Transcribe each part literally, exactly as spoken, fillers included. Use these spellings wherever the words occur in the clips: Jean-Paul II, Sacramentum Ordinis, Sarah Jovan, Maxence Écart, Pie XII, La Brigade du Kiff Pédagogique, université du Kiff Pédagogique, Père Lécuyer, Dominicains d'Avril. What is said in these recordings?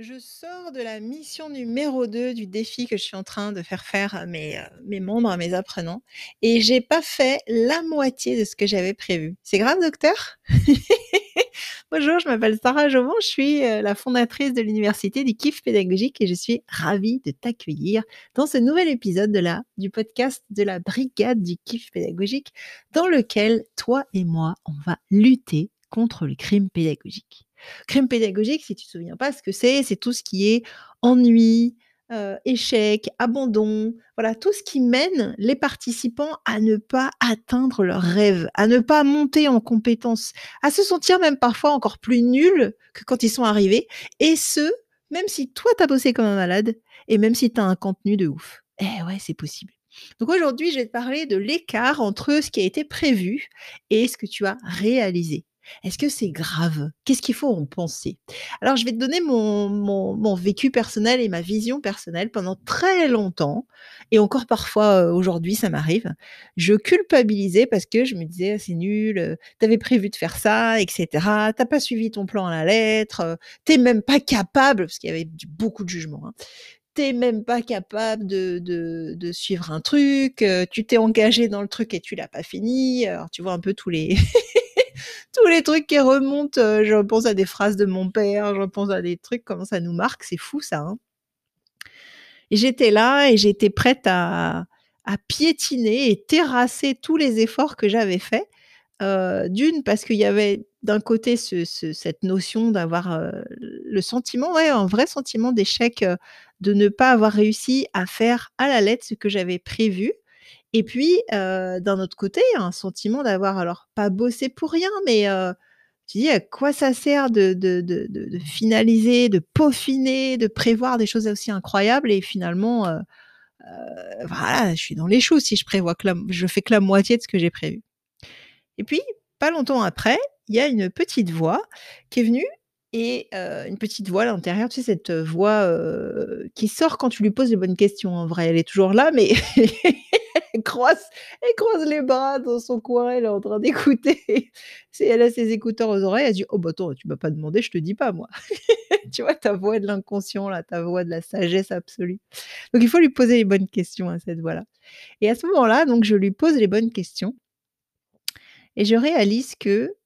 Je sors de la mission numéro deux du défi que je suis en train de faire faire à mes, euh, mes membres, à mes apprenants, et j'ai pas fait la moitié de ce que j'avais prévu. C'est grave, docteur? Bonjour, je m'appelle Sarah Jovan, je suis la fondatrice de l'université du Kiff Pédagogique et je suis ravie de t'accueillir dans ce nouvel épisode de la, du podcast de la Brigade du Kiff Pédagogique, dans lequel toi et moi, on va lutter contre le crime pédagogique. Crime pédagogique, si tu ne te souviens pas ce que c'est, c'est tout ce qui est ennui, euh, échec, abandon, voilà, tout ce qui mène les participants à ne pas atteindre leurs rêves, à ne pas monter en compétences, à se sentir même parfois encore plus nuls que quand ils sont arrivés, et ce, même si toi t'as bossé comme un malade, et même si t'as un contenu de ouf. Eh ouais, c'est possible. Donc aujourd'hui, je vais te parler de l'écart entre ce qui a été prévu et ce que tu as réalisé. Est-ce que c'est grave? Qu'est-ce qu'il faut en penser? Alors, je vais te donner mon, mon, mon vécu personnel et ma vision personnelle. Pendant très longtemps, et encore parfois aujourd'hui, ça m'arrive, je culpabilisais parce que je me disais ah, « c'est nul, t'avais prévu de faire ça, et cetera. T'as pas suivi ton plan à la lettre, t'es même pas capable » parce qu'il y avait beaucoup de jugements hein. T'es même pas capable de, de, de suivre un truc, tu t'es engagé dans le truc et tu l'as pas fini. Alors, tu vois un peu tous les... tous les trucs qui remontent, euh, je pense à des phrases de mon père, je pense à des trucs, comment ça nous marque, c'est fou ça. Hein, et j'étais là et j'étais prête à, à piétiner et terrasser tous les efforts que j'avais faits. Euh, d'une, parce qu'il y avait d'un côté ce, ce, cette notion d'avoir euh, le sentiment, ouais, un vrai sentiment d'échec, euh, de ne pas avoir réussi à faire à la lettre ce que j'avais prévu. Et puis, euh, d'un autre côté, un sentiment d'avoir, alors, pas bossé pour rien, mais euh, tu dis, à quoi ça sert de, de, de, de, de finaliser, de peaufiner, de prévoir des choses aussi incroyables et finalement, euh, euh, voilà, je suis dans les choux si je prévois que la, je fais que la moitié de ce que j'ai prévu. Et puis, pas longtemps après, il y a une petite voix qui est venue et euh, une petite voix à l'intérieur, tu sais, cette voix euh, qui sort quand tu lui poses les bonnes questions. En vrai, elle est toujours là, mais... Elle croise, elle croise les bras dans son coin, elle est en train d'écouter. Elle a ses écouteurs aux oreilles, elle se dit « Oh bah attends, tu m'as pas demandé, je te dis pas moi. » Tu vois, ta voix de l'inconscient, là, ta voix de la sagesse absolue. Donc il faut lui poser les bonnes questions à cette voix-là. Et à ce moment-là, donc je lui pose les bonnes questions et je réalise que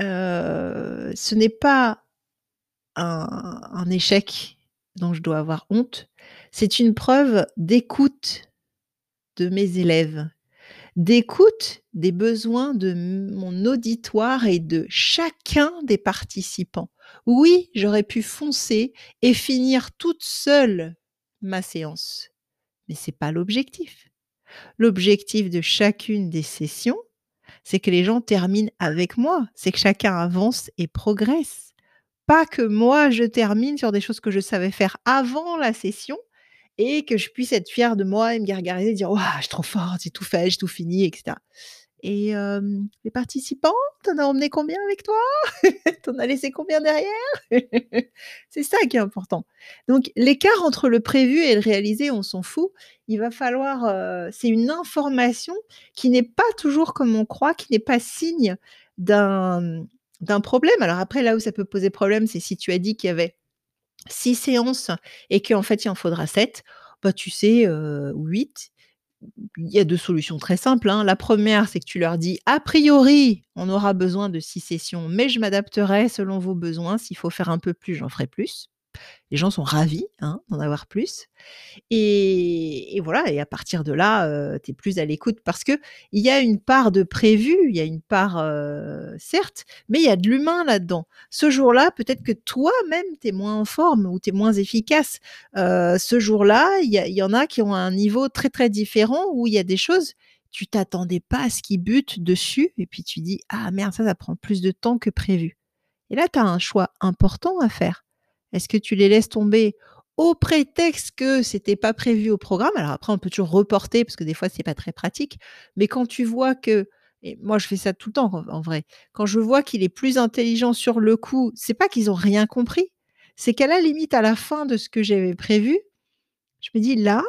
euh, ce n'est pas un, un échec dont je dois avoir honte, c'est une preuve d'écoute de mes élèves, d'écoute des besoins de mon auditoire et de chacun des participants. Oui, j'aurais pu foncer et finir toute seule ma séance, mais ce n'est pas l'objectif. L'objectif de chacune des sessions, c'est que les gens terminent avec moi, c'est que chacun avance et progresse. Pas que moi, je termine sur des choses que je savais faire avant la session, et que je puisse être fière de moi et me gargariser, dire « Waouh, je suis trop forte, j'ai tout fait, j'ai tout fini, et cetera » Et euh, les participants, t'en as emmené combien avec toi? T'en as laissé combien derrière? C'est ça qui est important. Donc, l'écart entre le prévu et le réalisé, on s'en fout. Il va falloir... Euh, c'est une information qui n'est pas toujours comme on croit, qui n'est pas signe d'un, d'un problème. Alors après, là où ça peut poser problème, c'est si tu as dit qu'il y avait six séances et qu'en fait il en faudra sept, bah tu sais, euh, huit, il y a deux solutions très simples. Hein. La première, c'est que tu leur dis, a priori, on aura besoin de six sessions, mais je m'adapterai selon vos besoins. S'il faut faire un peu plus, j'en ferai plus. Les gens sont ravis hein, d'en avoir plus. Et, et voilà, et à partir de là, euh, tu es plus à l'écoute parce qu'il y a une part de prévu, il y a une part, euh, certes, mais il y a de l'humain là-dedans. Ce jour-là, peut-être que toi-même, tu es moins en forme ou tu es moins efficace. Euh, ce jour-là, il y, y en a qui ont un niveau très, très différent où il y a des choses... Tu t'attendais pas à ce qu'ils butent dessus et puis tu dis « Ah merde, ça, ça prend plus de temps que prévu. » Et là, tu as un choix important à faire. Est-ce que tu les laisses tomber au prétexte que c'était pas prévu au programme? Alors après, on peut toujours reporter parce que des fois, c'est pas très pratique. Mais quand tu vois que, et moi, je fais ça tout le temps en vrai, quand je vois qu'il est plus intelligent sur le coup, c'est pas qu'ils ont rien compris, c'est qu'à la limite, à la fin de ce que j'avais prévu, je me dis là,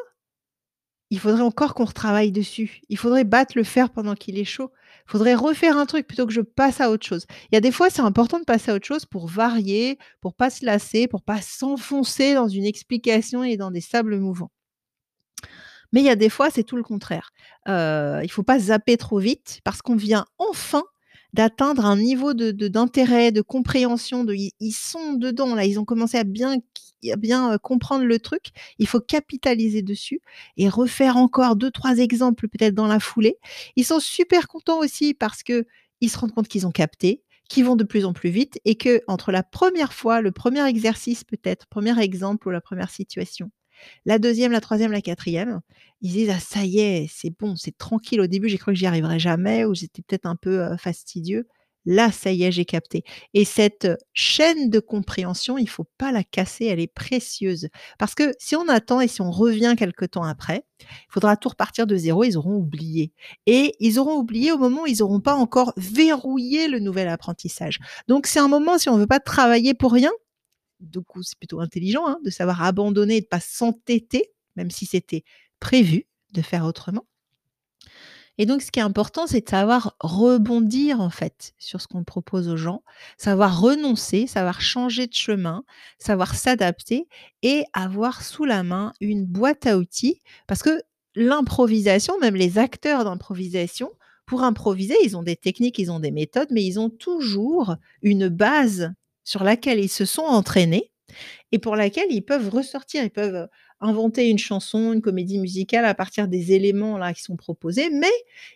il faudrait encore qu'on retravaille dessus. Il faudrait battre le fer pendant qu'il est chaud. Il faudrait refaire un truc plutôt que je passe à autre chose. Il y a des fois, c'est important de passer à autre chose pour varier, pour pas se lasser, pour pas s'enfoncer dans une explication et dans des sables mouvants. Mais il y a des fois, c'est tout le contraire. Euh, il ne faut pas zapper trop vite parce qu'on vient enfin d'atteindre un niveau de, de, d'intérêt, de compréhension. De, ils, ils sont dedans, là, ils ont commencé à bien, à bien comprendre le truc. Il faut capitaliser dessus et refaire encore deux, trois exemples peut-être dans la foulée. Ils sont super contents aussi parce qu'ils se rendent compte qu'ils ont capté, qu'ils vont de plus en plus vite et qu'entre la première fois, le premier exercice peut-être, premier exemple ou la première situation, la deuxième, la troisième, la quatrième, ils disent « Ah, ça y est, c'est bon, c'est tranquille. Au début, j'ai cru que j'y arriverais jamais ou j'étais peut-être un peu euh, fastidieux. Là, ça y est, j'ai capté. » Et cette chaîne de compréhension, il ne faut pas la casser, elle est précieuse. Parce que si on attend et si on revient quelque temps après, il faudra tout repartir de zéro, ils auront oublié. Et ils auront oublié au moment où ils n'auront pas encore verrouillé le nouvel apprentissage. Donc, c'est un moment, si on ne veut pas travailler pour rien, du coup, c'est plutôt intelligent hein, de savoir abandonner et de ne pas s'entêter, même si c'était prévu de faire autrement. Et donc, ce qui est important, c'est de savoir rebondir, en fait, sur ce qu'on propose aux gens, savoir renoncer, savoir changer de chemin, savoir s'adapter et avoir sous la main une boîte à outils. Parce que l'improvisation, même les acteurs d'improvisation, pour improviser, ils ont des techniques, ils ont des méthodes, mais ils ont toujours une base sur laquelle ils se sont entraînés et pour laquelle ils peuvent ressortir. Ils peuvent inventer une chanson, une comédie musicale à partir des éléments là qui sont proposés, mais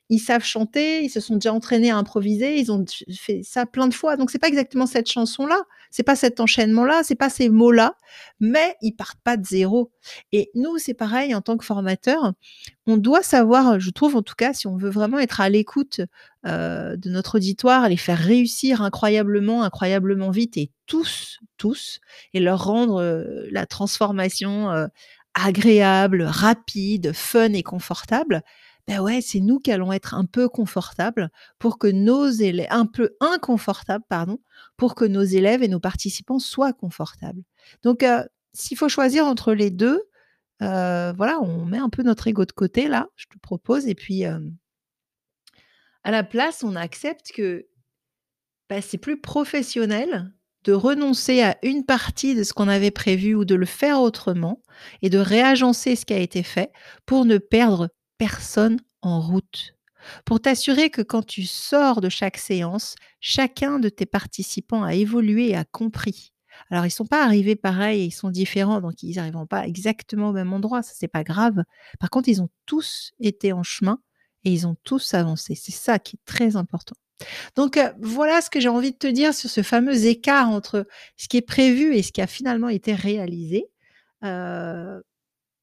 ils savent chanter, ils se sont déjà entraînés à improviser, ils ont fait ça plein de fois. Donc, c'est pas exactement cette chanson-là, c'est pas cet enchaînement-là, c'est pas ces mots-là, mais ils partent pas de zéro. Et nous, c'est pareil, en tant que formateurs, on doit savoir, je trouve en tout cas, si on veut vraiment être à l'écoute euh, de notre auditoire, les faire réussir incroyablement, incroyablement vite et tous, tous, et leur rendre euh, la transformation euh, agréable, rapide, fun et confortable, ben ouais, c'est nous qui allons être un peu confortables pour que nos élèves, un peu inconfortables, pardon, pour que nos élèves et nos participants soient confortables. Donc, euh, s'il faut choisir entre les deux, euh, voilà, on met un peu notre ego de côté, là, je te propose, et puis euh, à la place, on accepte que ben, c'est plus professionnel de renoncer à une partie de ce qu'on avait prévu ou de le faire autrement et de réagencer ce qui a été fait pour ne perdre personne en route. Pour t'assurer que quand tu sors de chaque séance, chacun de tes participants a évolué et a compris. Alors, ils ne sont pas arrivés pareil, ils sont différents, donc ils n'arriveront pas exactement au même endroit, ça, c'est pas grave. Par contre, ils ont tous été en chemin et ils ont tous avancé. C'est ça qui est très important. Donc, euh, voilà ce que j'ai envie de te dire sur ce fameux écart entre ce qui est prévu et ce qui a finalement été réalisé. Euh,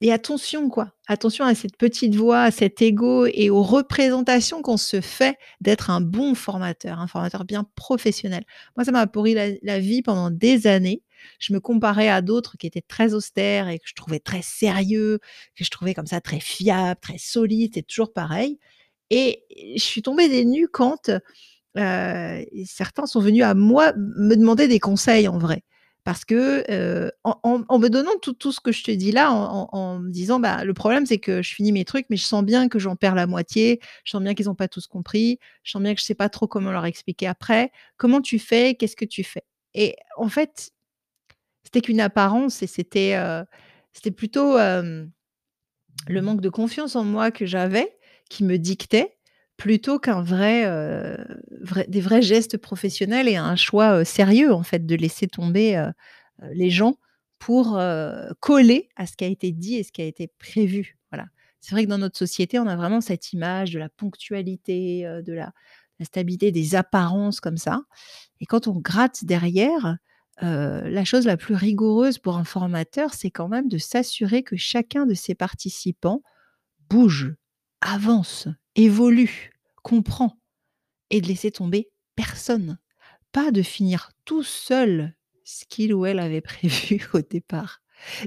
et attention, quoi. Attention à cette petite voix, à cet ego et aux représentations qu'on se fait d'être un bon formateur, un formateur bien professionnel. Moi, ça m'a pourri la, la vie pendant des années. Je me comparais à d'autres qui étaient très austères et que je trouvais très sérieux, que je trouvais comme ça très fiable, très solide, c'est toujours pareil. Et je suis tombée des nues quand euh, certains sont venus à moi me demander des conseils en vrai. Parce que euh, en, en, en me donnant tout, tout ce que je te dis là, en, en, en me disant bah, le problème c'est que je finis mes trucs, mais je sens bien que j'en perds la moitié, je sens bien qu'ils n'ont pas tous compris, je sens bien que je ne sais pas trop comment leur expliquer après. Comment tu fais? Qu'est-ce que tu fais? Et en fait, c'était qu'une apparence et c'était, euh, c'était plutôt euh, le manque de confiance en moi que j'avais qui me dictait plutôt qu'un vrai, euh, vrai, des vrais gestes professionnels et un choix euh, sérieux, en fait, de laisser tomber euh, les gens pour euh, coller à ce qui a été dit et ce qui a été prévu. Voilà. C'est vrai que dans notre société, on a vraiment cette image de la ponctualité, euh, de la, la stabilité, des apparences comme ça. Et quand on gratte derrière, euh, la chose la plus rigoureuse pour un formateur, c'est quand même de s'assurer que chacun de ses participants bouge, avance, évolue, comprend, et de laisser tomber personne. Pas de finir tout seul ce qu'il ou elle avait prévu au départ.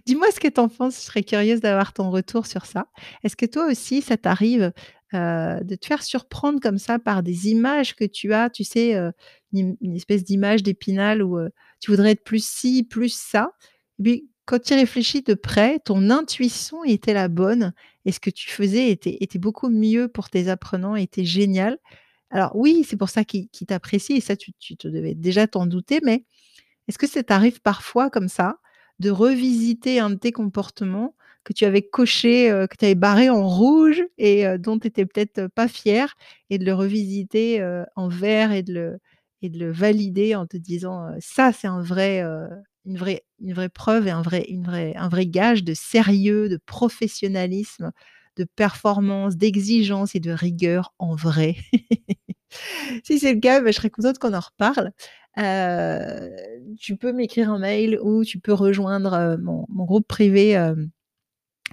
Dis-moi ce que t'en penses, je serais curieuse d'avoir ton retour sur ça. Est-ce que toi aussi, ça t'arrive euh, de te faire surprendre comme ça par des images que tu as, tu sais, euh, une, une espèce d'image d'épinal où euh, tu voudrais être plus ci, plus ça, et puis quand tu réfléchis de près, ton intuition était la bonne et ce que tu faisais était, était beaucoup mieux pour tes apprenants, était génial. Alors oui, c'est pour ça qu'ils qu'ils t'apprécient et ça, tu, tu te devais déjà t'en douter, mais est-ce que ça t'arrive parfois comme ça de revisiter un de tes comportements que tu avais coché, euh, que tu avais barré en rouge et euh, dont tu n'étais peut-être pas fière et de le revisiter euh, en vert et de le, et de le valider en te disant euh, ça, c'est un vrai... Euh, Une vraie, une vraie preuve et un vrai, une vraie, un vrai gage de sérieux, de professionnalisme, de performance, d'exigence et de rigueur en vrai. Si c'est le cas, ben, je serais contente qu'on en reparle. Euh, tu peux m'écrire un mail ou tu peux rejoindre euh, mon, mon groupe privé euh,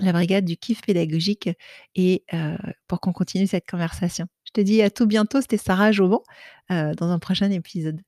La Brigade du Kiff Pédagogique et euh, pour qu'on continue cette conversation. Je te dis à tout bientôt, c'était Sarah Jovan euh, dans un prochain épisode.